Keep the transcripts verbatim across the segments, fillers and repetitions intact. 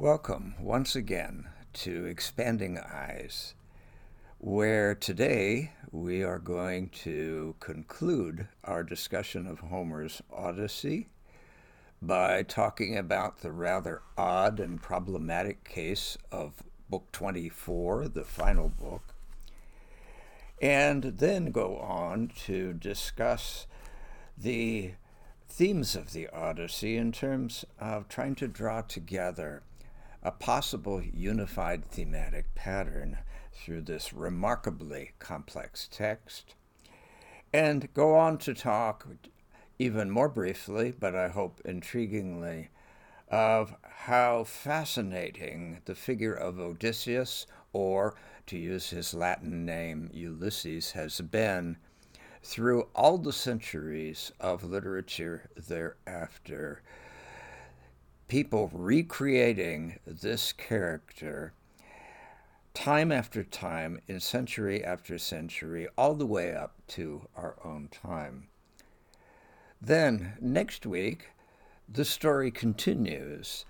Welcome once again to Expanding Eyes, where today we are going to conclude our discussion of Homer's Odyssey by talking about the rather odd and problematic case of Book twenty-four, the final book, and then go on to discuss the themes of the Odyssey in terms of trying to draw together a possible unified thematic pattern through this remarkably complex text, and go on to talk even more briefly, but I hope intriguingly, of how fascinating the figure of Odysseus, or to use his Latin name, Ulysses, has been through all the centuries of literature thereafter. People recreating this character time after time, in century after century, all the way up to our own time. Then, next week, the story continues.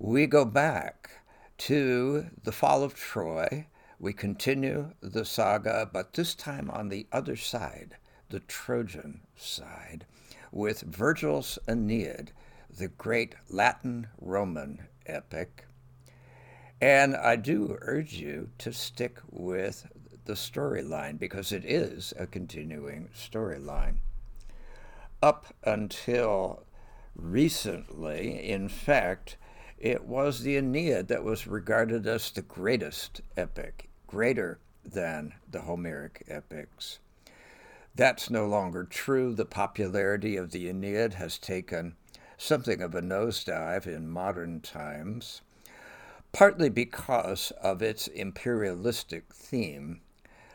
We go back to the fall of Troy. We continue the saga, but this time on the other side, the Trojan side, with Virgil's Aeneid, the great Latin-Roman epic. And I do urge you to stick with the storyline because it is a continuing storyline. Up until recently, in fact, it was the Aeneid that was regarded as the greatest epic, greater than the Homeric epics. That's no longer true. The popularity of the Aeneid has taken something of a nosedive in modern times, partly because of its imperialistic theme,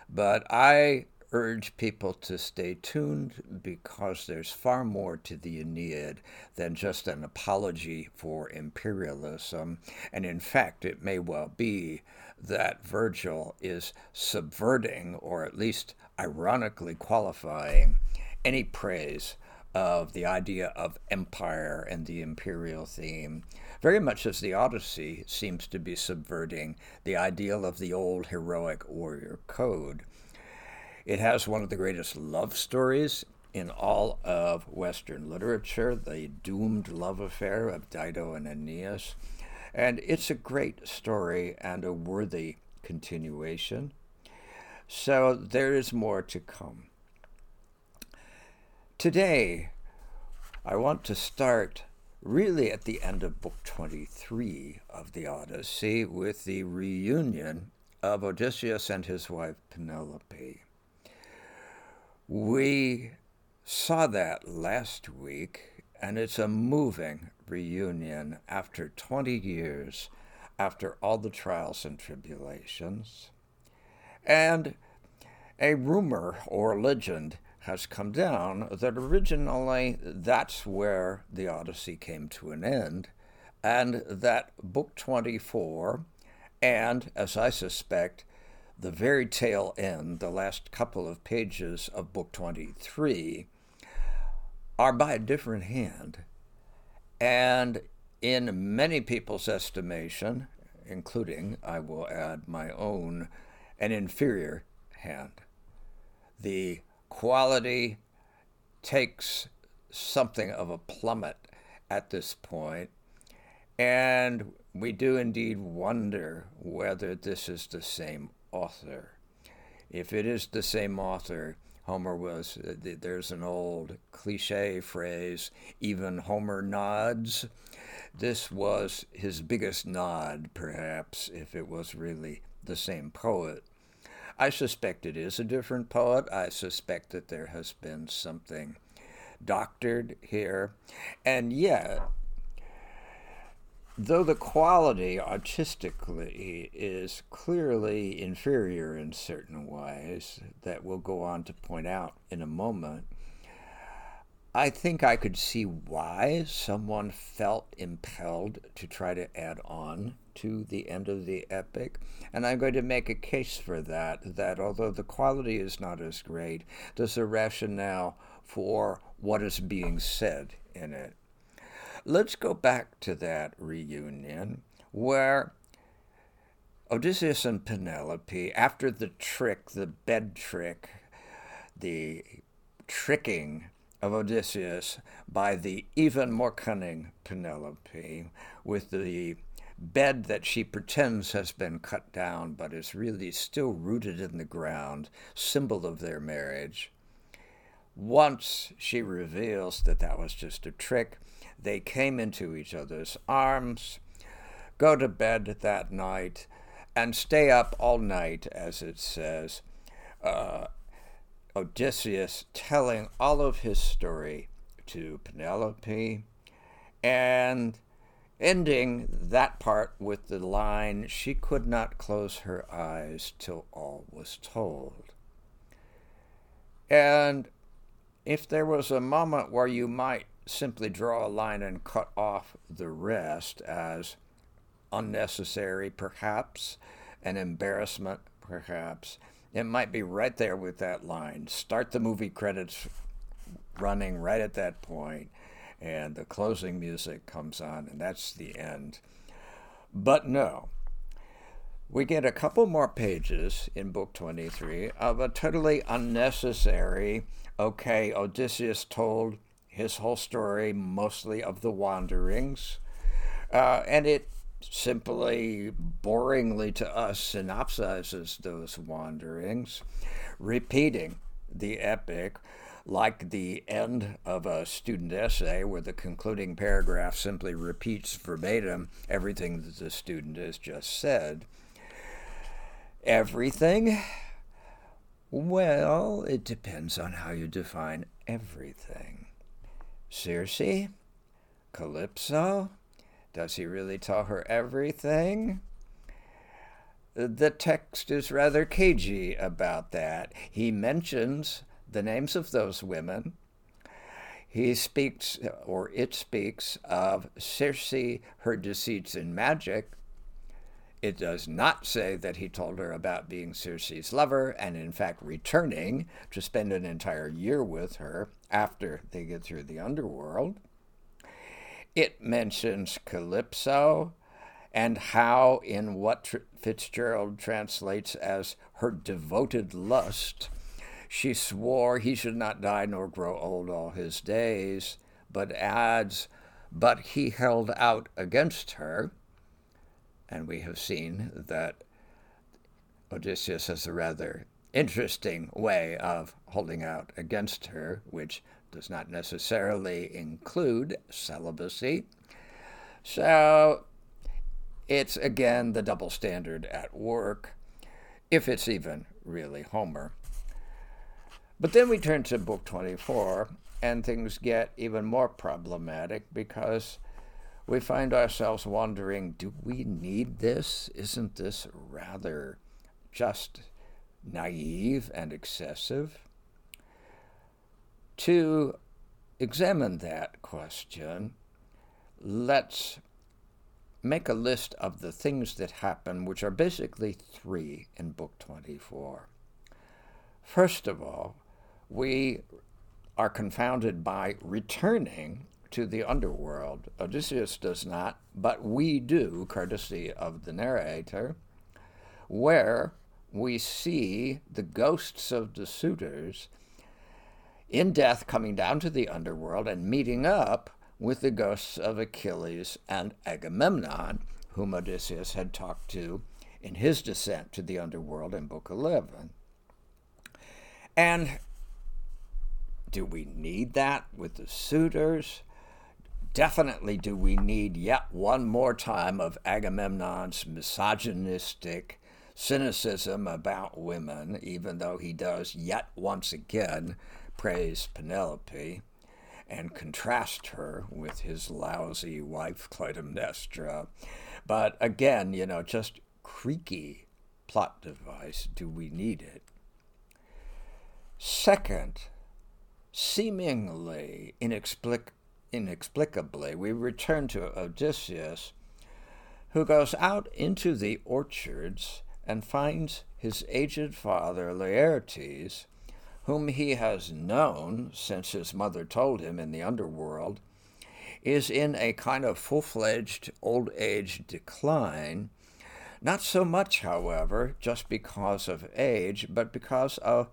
but I urge people to stay tuned because there's far more to the Aeneid than just an apology for imperialism, and in fact it may well be that Virgil is subverting, or at least ironically qualifying, any praise of the idea of empire and the imperial theme, very much as the Odyssey seems to be subverting the ideal of the old heroic warrior code. It has one of the greatest love stories in all of Western literature, the doomed love affair of Dido and Aeneas, and it's a great story and a worthy continuation. So there is more to come. Today, I want to start really at the end of Book twenty-three of the Odyssey with the reunion of Odysseus and his wife Penelope. We saw that last week, and it's a moving reunion after twenty years, after all the trials and tribulations. And a rumor or legend has come down that originally that's where the Odyssey came to an end, and that Book twenty-four, and as I suspect, the very tail end, the last couple of pages of Book twenty-three, are by a different hand. And in many people's estimation, including, I will add, my own, an inferior hand. The quality takes something of a plummet at this point, and we do indeed wonder whether this is the same author. If it is the same author, Homer was, there's an old cliche phrase, even Homer nods. This was his biggest nod, perhaps, if it was really the same poet. I suspect it is a different poet. I suspect that there has been something doctored here. And yet, though the quality artistically is clearly inferior in certain ways, that we'll go on to point out in a moment, I think I could see why someone felt impelled to try to add on to the end of the epic, and I'm going to make a case for that, that although the quality is not as great, there's a rationale for what is being said in it. Let's go back to that reunion where Odysseus and Penelope, after the trick, the bed trick, the tricking of Odysseus by the even more cunning Penelope with the bed that she pretends has been cut down but is really still rooted in the ground, symbol of their marriage. Once she reveals that that was just a trick, they came into each other's arms, go to bed that night, and stay up all night, as it says, uh, Odysseus telling all of his story to Penelope, and ending that part with the line, she could not close her eyes till all was told. And if there was a moment where you might simply draw a line and cut off the rest as unnecessary, perhaps, an embarrassment, perhaps, it might be right there with that line. Start the movie credits running right at that point, and the closing music comes on, and that's the end. But no, we get a couple more pages in book twenty-three of a totally unnecessary, okay, Odysseus told his whole story, mostly of the wanderings, uh, and it simply, boringly to us, synopsizes those wanderings, repeating the epic, like the end of a student essay where the concluding paragraph simply repeats verbatim everything that the student has just said. Everything? Well, it depends on how you define everything. Circe? Calypso? Does he really tell her everything? The text is rather cagey about that. He mentions the names of those women. He speaks, or it speaks, of Circe, her deceits in magic. It does not say that he told her about being Circe's lover and, in fact, returning to spend an entire year with her after they get through the underworld. It mentions Calypso and how, in what Fitzgerald translates as her devoted lust, she swore he should not die nor grow old all his days, but adds, but he held out against her. And we have seen that Odysseus has a rather interesting way of holding out against her, which does not necessarily include celibacy. So it's, again, the double standard at work, if it's even really Homer. But then we turn to book twenty-four, and things get even more problematic because we find ourselves wondering, do we need this? Isn't this rather just naive and excessive? To examine that question, let's make a list of the things that happen, which are basically three in book twenty-four. First of all, we are confounded by returning to the underworld. Odysseus does not, but we do, courtesy of the narrator, where we see the ghosts of the suitors in death coming down to the underworld and meeting up with the ghosts of Achilles and Agamemnon, whom Odysseus had talked to in his descent to the underworld in book eleven. And do we need that with the suitors? Definitely do we need yet one more time of Agamemnon's misogynistic cynicism about women, even though he does yet once again praise Penelope and contrast her with his lousy wife Clytemnestra. But again, you know, just creaky plot device. Do we need it? Second, seemingly inexplic- inexplicably, we return to Odysseus, who goes out into the orchards and finds his aged father, Laertes, whom he has known since his mother told him in the underworld, is in a kind of full-fledged old age decline, not so much, however, just because of age, but because of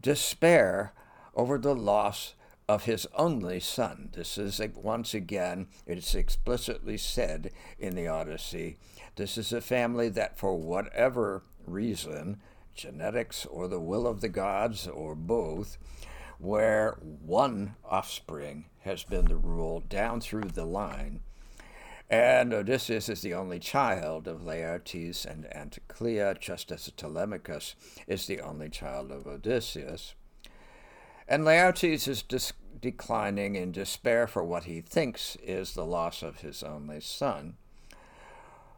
despair over the loss of his only son. This is, once again, it's explicitly said in the Odyssey, this is a family that for whatever reason, genetics or the will of the gods or both, where one offspring has been the rule down through the line. And Odysseus is the only child of Laertes and Anticlea, just as Telemachus is the only child of Odysseus. And Laertes is dis- declining in despair for what he thinks is the loss of his only son.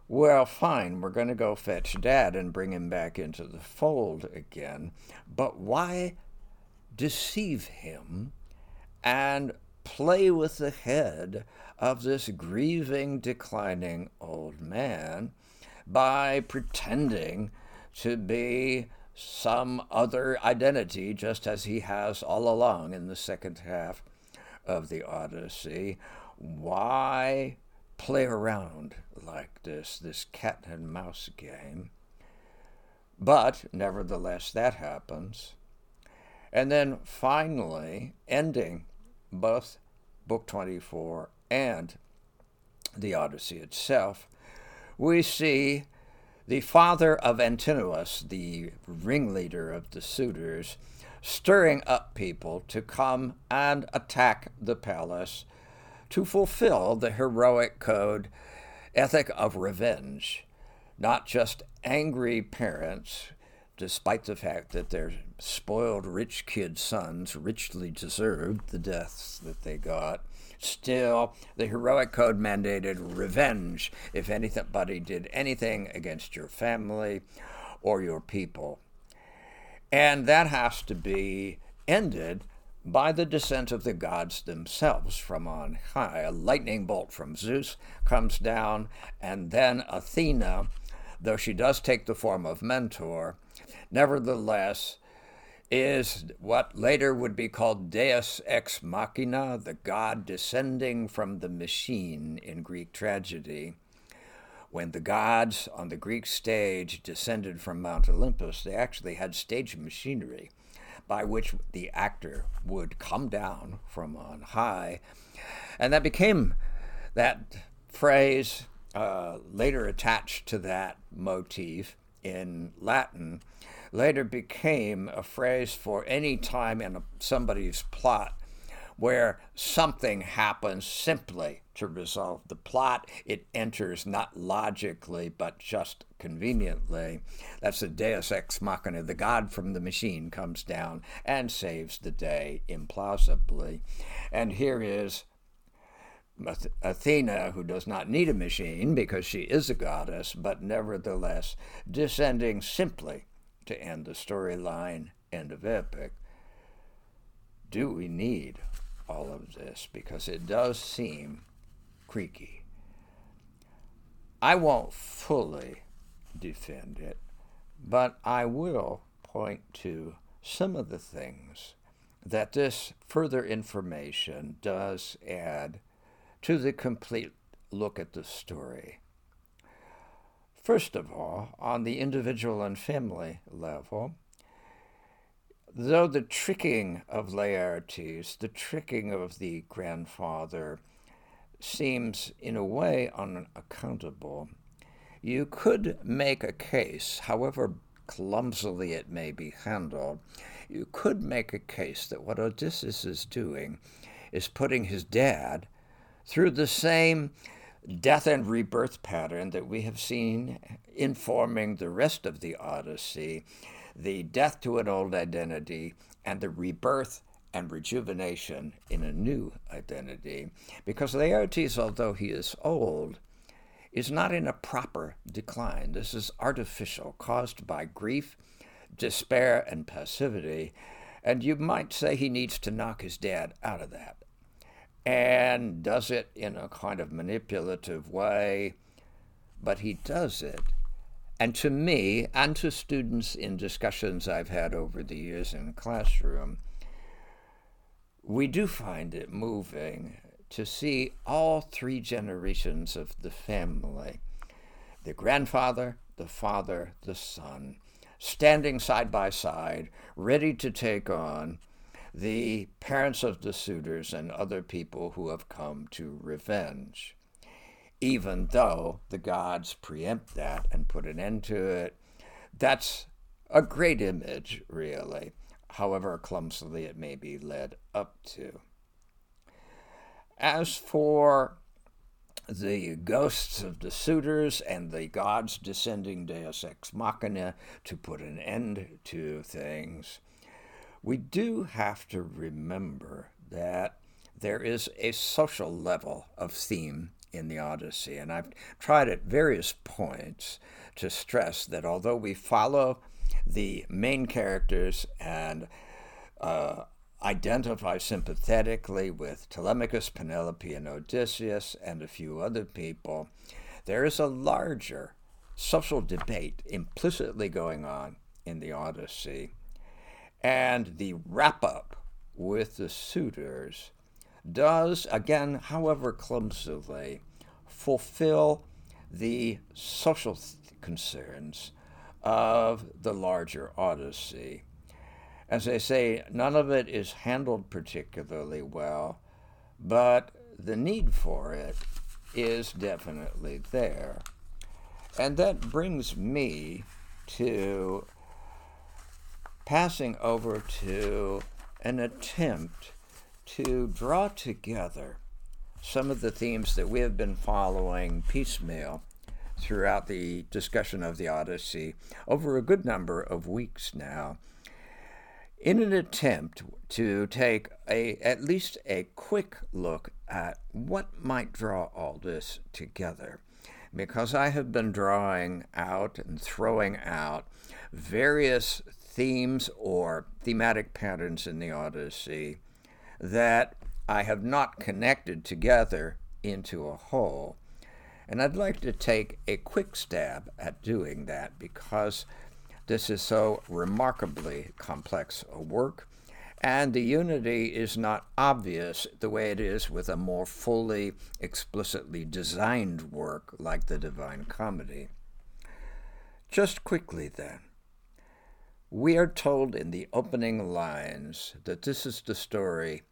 Well, fine, we're going to go fetch Dad and bring him back into the fold again, but why deceive him and play with the head of this grieving, declining old man by pretending to be some other identity, just as he has all along in the second half of the Odyssey? Why play around like this, this cat and mouse game? But nevertheless, that happens. And then finally, ending both Book twenty-four and the Odyssey itself, we see the father of Antinous, the ringleader of the suitors, stirring up people to come and attack the palace to fulfill the heroic code ethic of revenge. Not just angry parents, despite the fact that their spoiled rich kid sons richly deserved the deaths that they got, still, the heroic code mandated revenge if anybody did anything against your family or your people. And that has to be ended by the descent of the gods themselves from on high. A lightning bolt from Zeus comes down, and then Athena, though she does take the form of Mentor, nevertheless is what later would be called Deus ex machina, the god descending from the machine in Greek tragedy. When the gods on the Greek stage descended from Mount Olympus, they actually had stage machinery by which the actor would come down from on high. And that became that phrase uh, later attached to that motif in Latin, later became a phrase for any time in a, somebody's plot where something happens simply to resolve the plot. It enters not logically, but just conveniently. That's the Deus ex machina. The god from the machine comes down and saves the day implausibly. And here is Athena, who does not need a machine because she is a goddess, but nevertheless descending simply to end the storyline, end of epic. Do we need all of this? Because it does seem creaky. I won't fully defend it, but I will point to some of the things that this further information does add to the complete look at the story. First of all, on the individual and family level, though the tricking of Laertes, the tricking of the grandfather, seems in a way unaccountable, you could make a case, however clumsily it may be handled, you could make a case that what Odysseus is doing is putting his dad through the same death and rebirth pattern that we have seen informing the rest of the Odyssey, the death to an old identity and the rebirth and rejuvenation in a new identity. Because Laertes, although he is old, is not in a proper decline. This is artificial, caused by grief, despair, and passivity. And you might say he needs to knock his dad out of that, and does it in a kind of manipulative way, but he does it. And to me, and to students in discussions I've had over the years in the classroom, we do find it moving to see all three generations of the family, the grandfather, the father, the son, standing side by side, ready to take on the parents of the suitors and other people who have come to revenge. Even though the gods preempt that and put an end to it, that's a great image, really, however clumsily it may be led up to. As for the ghosts of the suitors and the gods descending deus ex machina to put an end to things, we do have to remember that there is a social level of theme in the Odyssey, and I've tried at various points to stress that although we follow the main characters and uh, identify sympathetically with Telemachus, Penelope, and Odysseus, and a few other people, there is a larger social debate implicitly going on in the Odyssey. And the wrap-up with the suitors does, again, however clumsily, fulfill the social th- concerns of the larger Odyssey. As I say, none of it is handled particularly well, but the need for it is definitely there. And that brings me to passing over to an attempt to draw together some of the themes that we have been following piecemeal throughout the discussion of the Odyssey over a good number of weeks now, in an attempt to take a at least a quick look at what might draw all this together. Because I have been drawing out and throwing out various themes or thematic patterns in the Odyssey that I have not connected together into a whole. And I'd like to take a quick stab at doing that because this is so remarkably complex a work, and the unity is not obvious the way it is with a more fully, explicitly designed work like the Divine Comedy. Just quickly then, we are told in the opening lines that this is the story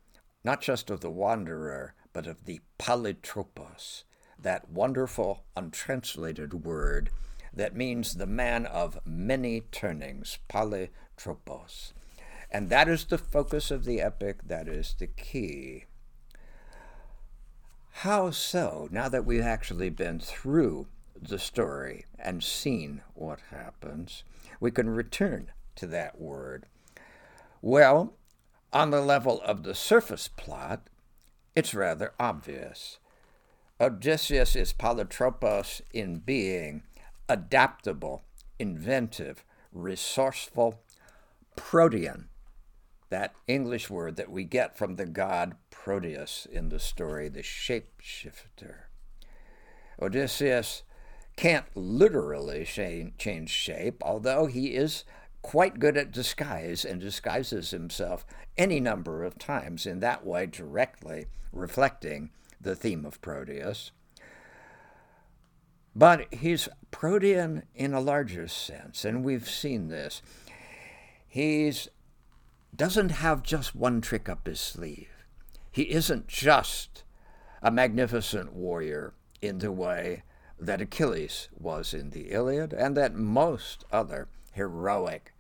not just of the wanderer, but of the polytropos, that wonderful untranslated word that means the man of many turnings, polytropos. And that is the focus of the epic, that is the key. How so, now that we've actually been through the story and seen what happens, we can return to that word? Well, on the level of the surface plot, it's rather obvious. Odysseus is polytropos in being adaptable, inventive, resourceful, protean, that English word that we get from the god Proteus in the story, the shapeshifter. Odysseus can't literally change shape, although he is quite good at disguise and disguises himself any number of times in that way, directly reflecting the theme of Proteus. But he's protean in a larger sense, and we've seen this. He's doesn't have just one trick up his sleeve. He isn't just a magnificent warrior in the way that Achilles was in the Iliad, and that most other heroic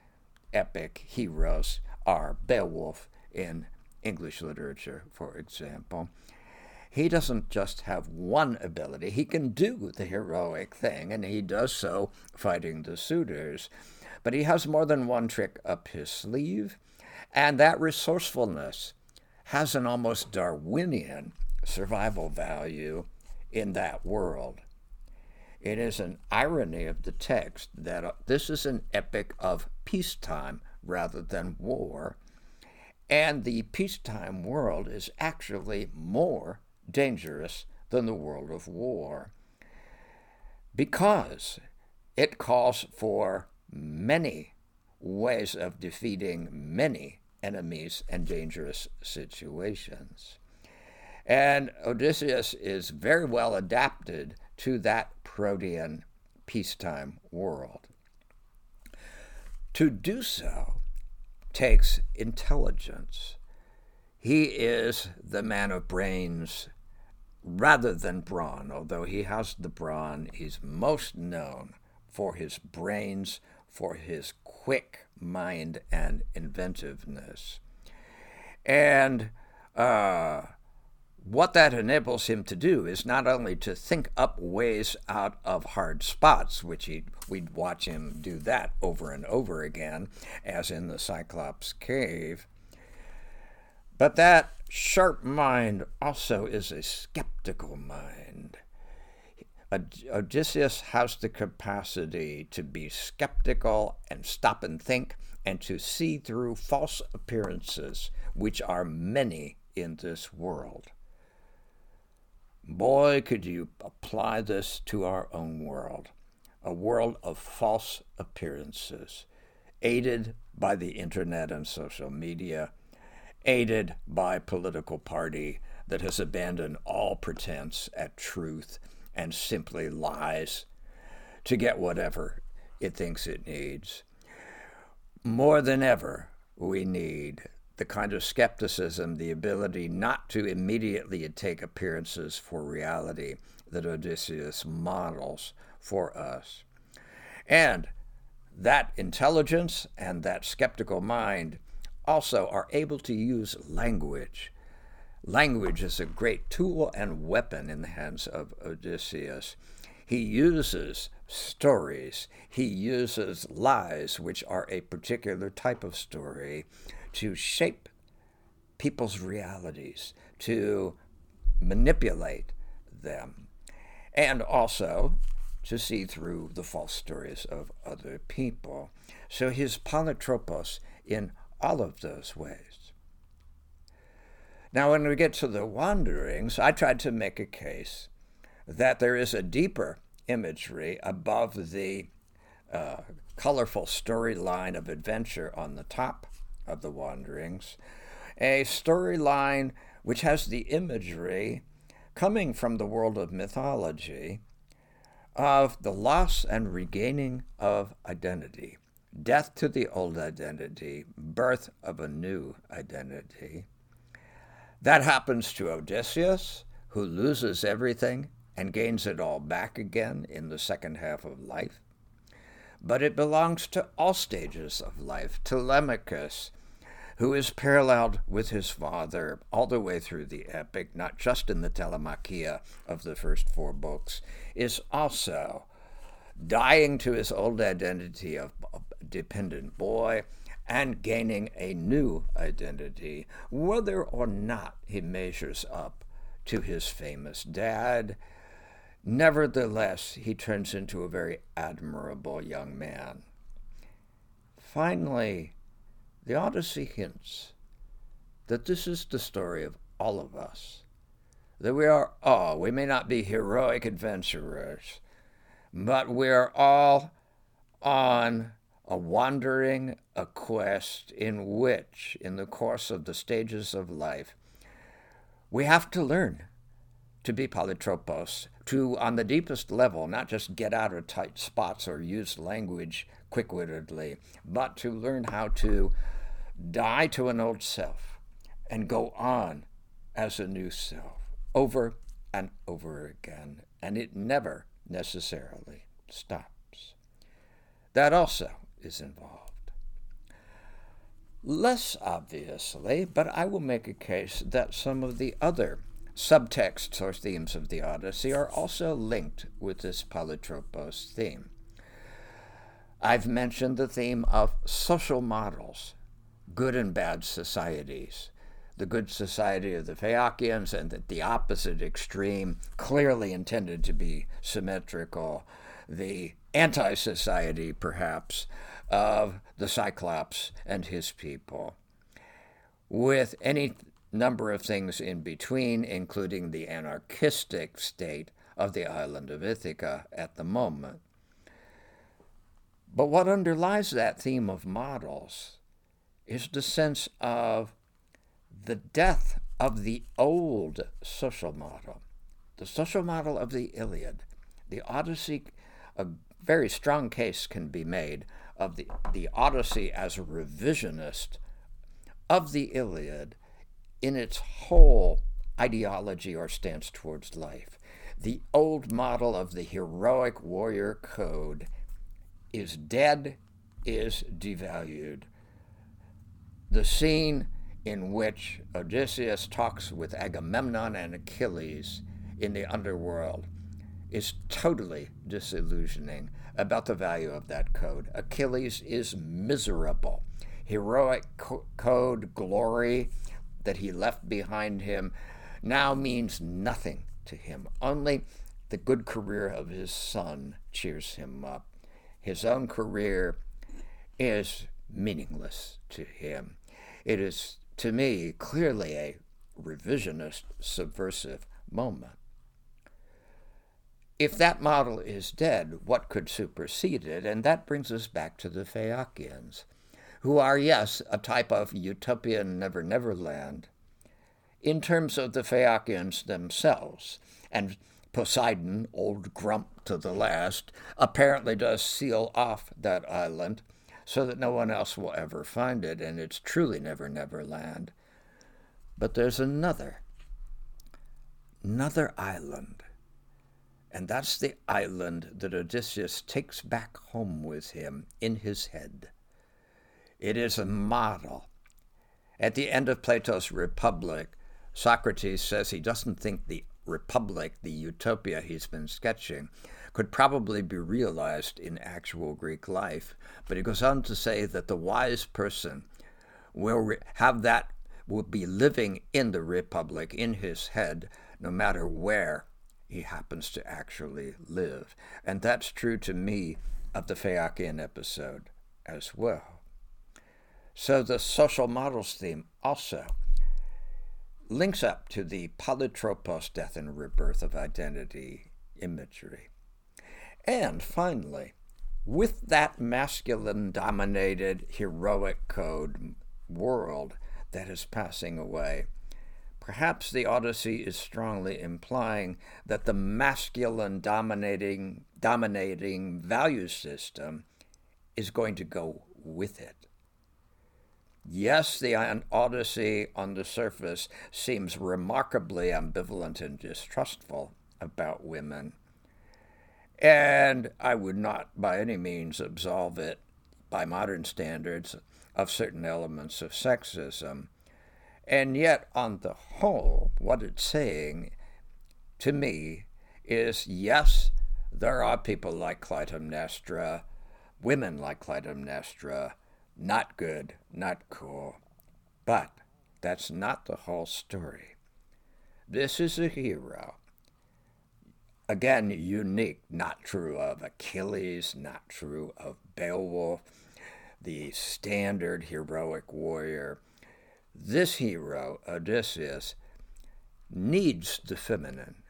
epic heroes are. Beowulf in English literature, for example. He doesn't just have one ability. He can do the heroic thing, and he does so fighting the suitors. But he has more than one trick up his sleeve, and that resourcefulness has an almost Darwinian survival value in that world. It is an irony of the text that this is an epic of peacetime rather than war, and the peacetime world is actually more dangerous than the world of war because it calls for many ways of defeating many enemies and dangerous situations. And Odysseus is very well adapted to that Protean peacetime world. To do so takes intelligence. He is the man of brains rather than brawn. Although he has the brawn, he's most known for his brains, for his quick mind and inventiveness. And uh, what that enables him to do is not only to think up ways out of hard spots, which he, we'd watch him do that over and over again, as in the Cyclops cave, but that sharp mind also is a skeptical mind. Odysseus has the capacity to be skeptical and stop and think and to see through false appearances, which are many in this world. Boy, could you apply this to our own world, a world of false appearances, aided by the internet and social media, aided by a political party that has abandoned all pretense at truth and simply lies to get whatever it thinks it needs. More than ever, we need the kind of skepticism, the ability not to immediately take appearances for reality that Odysseus models for us. And that intelligence and that skeptical mind also are able to use language. Language is a great tool and weapon in the hands of Odysseus. He uses stories. He uses lies, which are a particular type of story, to shape people's realities, to manipulate them, and also to see through the false stories of other people. So he's polytropos in all of those ways. Now, when we get to the wanderings, I tried to make a case that there is a deeper imagery above the uh, colorful storyline of adventure on the top of the wanderings, a storyline which has the imagery coming from the world of mythology of the loss and regaining of identity. Death to the old identity, birth of a new identity. That happens to Odysseus, who loses everything and gains it all back again in the second half of life. But it belongs to all stages of life. Telemachus, who is paralleled with his father all the way through the epic, not just in the Telemachia of the first four books, is also dying to his old identity of dependent boy and gaining a new identity, whether or not he measures up to his famous dad. Nevertheless, he turns into a very admirable young man. Finally, the Odyssey hints that this is the story of all of us, that we are all, we may not be heroic adventurers, but we're all on a wandering, a quest in which, in the course of the stages of life, we have to learn to be polytropos, to, on the deepest level, not just get out of tight spots or use language quick-wittedly, but to learn how to die to an old self and go on as a new self over and over again. And it never necessarily stops. That also is involved. Less obviously, but I will make a case that some of the other subtexts or themes of the Odyssey are also linked with this polytropos theme. I've mentioned the theme of social models, good and bad societies, the good society of the Phaeacians and the, the opposite extreme, clearly intended to be symmetrical, the anti-society, perhaps, of the Cyclops and his people, with any number of things in between, including the anarchistic state of the island of Ithaca at the moment. But what underlies that theme of models is the sense of the death of the old social model, the social model of the Iliad. The Odyssey, a very strong case can be made of the, the Odyssey as a revisionist of the Iliad in its whole ideology or stance towards life. The old model of the heroic warrior code is dead, is devalued. The scene in which Odysseus talks with Agamemnon and Achilles in the underworld is totally disillusioning about the value of that code. Achilles is miserable. Heroic co- code glory that he left behind him now means nothing to him. Only the good career of his son cheers him up. His own career is meaningless to him. It is, to me, clearly a revisionist, subversive moment. If that model is dead, what could supersede it? And that brings us back to the Phaeacians, who are, yes, a type of utopian never never land in terms of the Phaeacians themselves. And Poseidon, old grump to the last, apparently does seal off that island so that no one else will ever find it, and it's truly never never land. But there's another, another island. And that's the island that Odysseus takes back home with him in his head. It is a model. At the end of Plato's Republic, Socrates says he doesn't think the republic, the utopia he's been sketching, could probably be realized in actual Greek life. But he goes on to say that the wise person will have that, will be living in the republic in his head, no matter where he happens to actually live. And that's true to me of the Phaeacian episode as well. So the social models theme also links up to the polytropos death and rebirth of identity imagery. And finally, with that masculine-dominated heroic code world that is passing away, perhaps the Odyssey is strongly implying that the masculine dominating, dominating value system is going to go with it. Yes, the Odyssey on the surface seems remarkably ambivalent and distrustful about women, and I would not by any means absolve it, by modern standards, of certain elements of sexism. And yet, on the whole, what it's saying to me is, yes, there are people like Clytemnestra, women like Clytemnestra, not good, not cool, but that's not the whole story. This is a hero. Again, unique, not true of Achilles, not true of Beowulf, the standard heroic warrior. This hero, Odysseus, needs the feminine.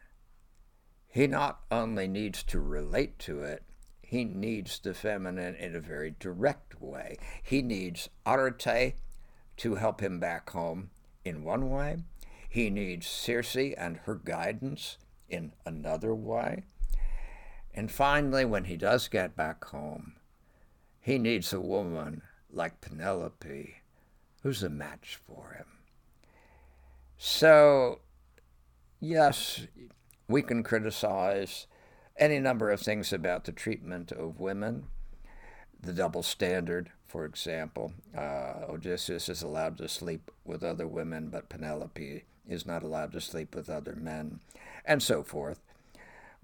He not only needs to relate to it, he needs the feminine in a very direct way. He needs Laertes to help him back home in one way. He needs Circe and her guidance in another way. And finally, when he does get back home, he needs a woman like Penelope, who's a match for him. So, yes, we can criticize any number of things about the treatment of women. The double standard, for example. Uh, Odysseus is allowed to sleep with other women, but Penelope is not allowed to sleep with other men, and so forth.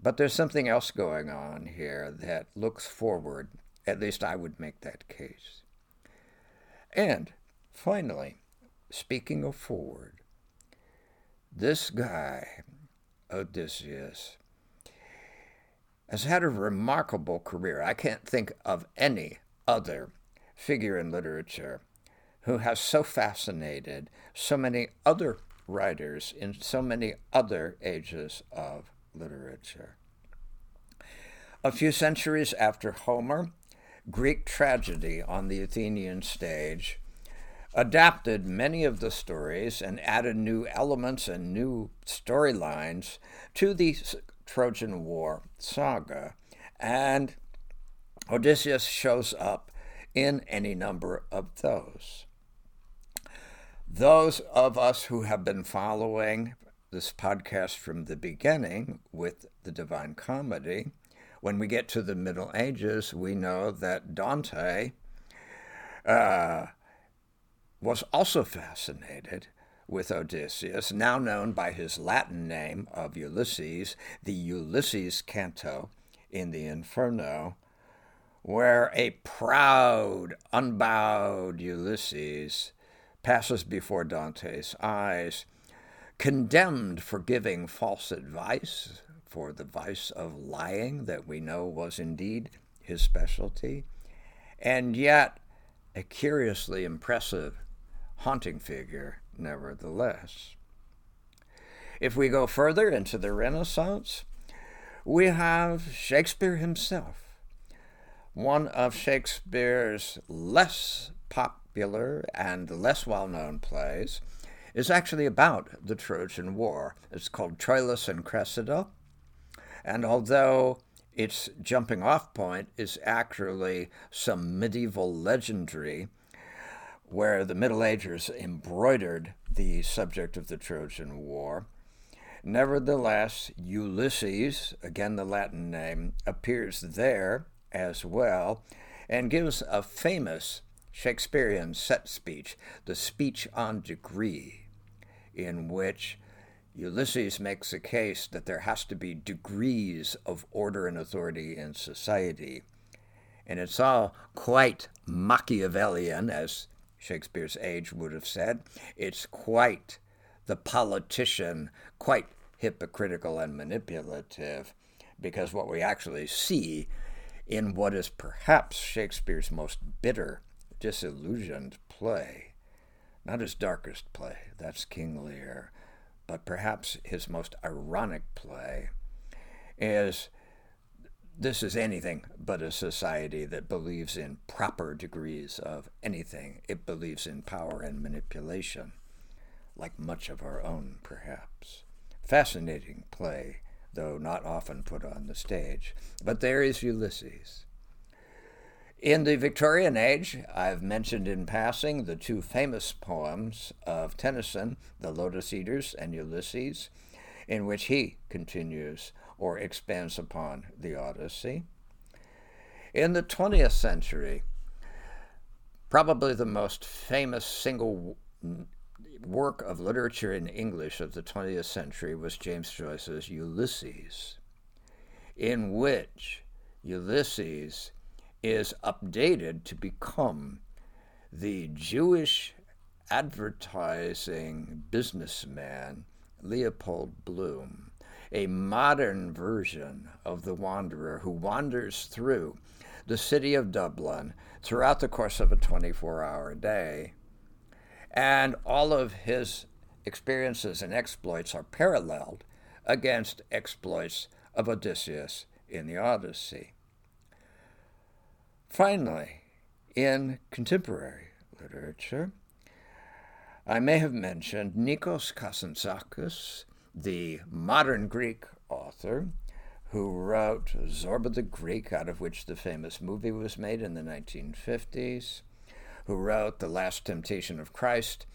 But there's something else going on here that looks forward. At least I would make that case. And finally, speaking of forward, this guy, Odysseus, has had a remarkable career. I can't think of any other figure in literature who has so fascinated so many other writers in so many other ages of literature. A few centuries after Homer, Greek tragedy on the Athenian stage adapted many of the stories and added new elements and new storylines to the Trojan War saga, and Odysseus shows up in any number of those. Those of us who have been following this podcast from the beginning with the Divine Comedy, when we get to the Middle Ages, we know that Dante uh, was also fascinated with Odysseus, now known by his Latin name of Ulysses, the Ulysses Canto in the Inferno, where a proud, unbowed Ulysses passes before Dante's eyes, condemned for giving false advice, for the vice of lying that we know was indeed his specialty, and yet a curiously impressive, haunting figure nevertheless. If we go further into the Renaissance, we have Shakespeare himself, one of Shakespeare's less popular and less well-known plays is actually about the Trojan War. It's called Troilus and Cressida, and although its jumping-off point is actually some medieval legendary where the Middle Ages embroidered the subject of the Trojan War, nevertheless, Ulysses, again the Latin name, appears there as well and gives a famous Shakespearean set speech, the Speech on Degree, in which Ulysses makes a case that there has to be degrees of order and authority in society. And it's all quite Machiavellian, as Shakespeare's age would have said. It's quite the politician, quite hypocritical and manipulative, because what we actually see in what is perhaps Shakespeare's most bitter, disillusioned play, not his darkest play, that's King Lear, but perhaps his most ironic play, is this is anything but a society that believes in proper degrees of anything. It believes in power and manipulation, like much of our own, perhaps. Fascinating play, though not often put on the stage. But there is Ulysses. In the Victorian age, I've mentioned in passing the two famous poems of Tennyson, The Lotus Eaters and Ulysses, in which he continues or expands upon the Odyssey. In the twentieth century, probably the most famous single work of literature in English of the twentieth century was James Joyce's Ulysses, in which Ulysses is updated to become the Jewish advertising businessman Leopold Bloom, a modern version of the wanderer who wanders through the city of Dublin throughout the course of a twenty-four hour day, and all of his experiences and exploits are paralleled against exploits of Odysseus in the Odyssey. Finally, in contemporary literature, I may have mentioned Nikos Kazantzakis, the modern Greek author who wrote Zorba the Greek, out of which the famous movie was made in the nineteen fifties, who wrote The Last Temptation of Christ,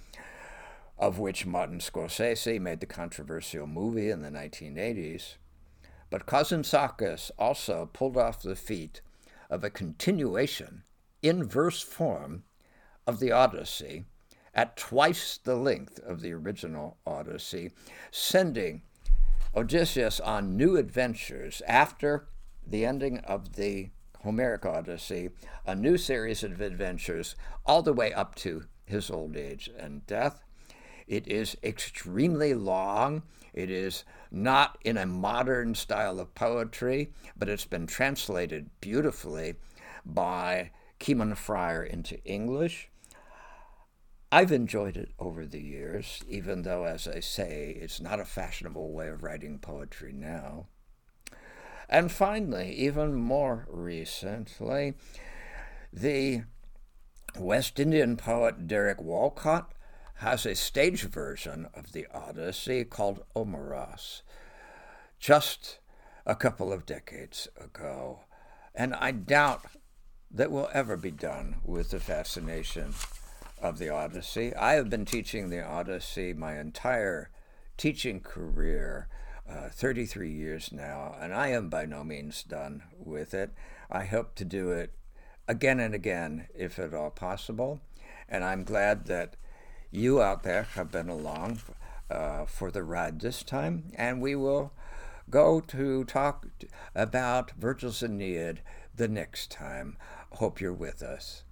of which Martin Scorsese made the controversial movie in the nineteen eighties. But Kazantzakis also pulled off the feat of a continuation in verse form of the Odyssey at twice the length of the original Odyssey, sending Odysseus on new adventures after the ending of the Homeric Odyssey, a new series of adventures all the way up to his old age and death. It is extremely long. It is not in a modern style of poetry, but it's been translated beautifully by Kemon Fryer into English. I've enjoyed it over the years, even though, as I say, it's not a fashionable way of writing poetry now. And finally, even more recently, the West Indian poet Derek Walcott has a stage version of the Odyssey called Omeros, just a couple of decades ago, and I doubt that we'll ever be done with the fascination of the Odyssey. I have been teaching the Odyssey my entire teaching career, uh, thirty-three years now, and I am by no means done with it. I hope to do it again and again, if at all possible, and I'm glad that you out there have been along uh, for the ride this time, and we will go to talk about Virgil's Aeneid the next time. Hope you're with us.